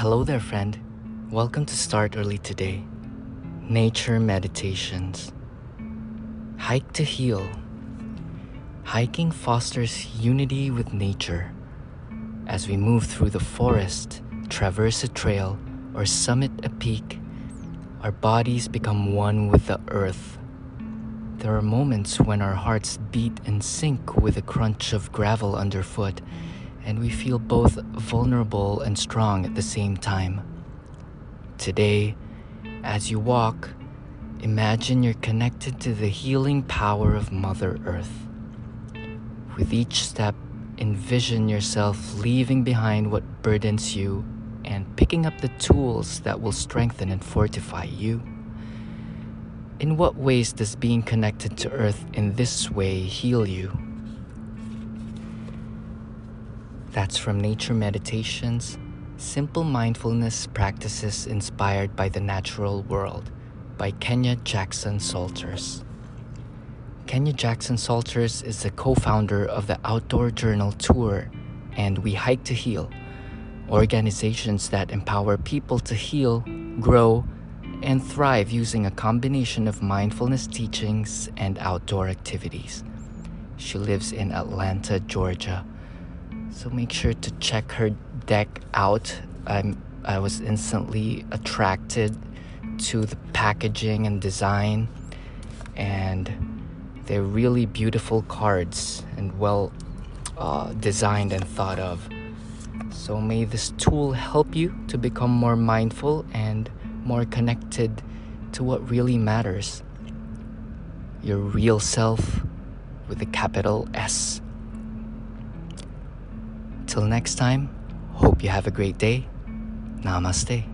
Hello there, friend. Welcome to Start Early Today, Nature Meditations. Hike to Heal. Hiking fosters unity with nature. As we move through the forest, traverse a trail, or summit a peak, our bodies become one with the earth. There are moments when our hearts beat in sync with the crunch of gravel underfoot, and we feel both vulnerable and strong at the same time. Today, as you walk, imagine you're connected to the healing power of Mother Earth. With each step, envision yourself leaving behind what burdens you and picking up the tools that will strengthen and fortify you. In what ways does being connected to Earth in this way heal you? That's from Nature Meditations, Simple Mindfulness Practices Inspired by the Natural World by Kenya Jackson Salters. Kenya Jackson Salters is the co-founder of the Outdoor Journal Tour and We Hike to Heal, organizations that empower people to heal, grow, and thrive using a combination of mindfulness teachings and outdoor activities. She lives in Atlanta, Georgia. So make sure to check her deck out. I was instantly attracted to the packaging and design, and they're really beautiful cards and well designed and thought of. So may this tool help you to become more mindful and more connected to what really matters, your real self with a capital S. Till next time, hope you have a great day. Namaste.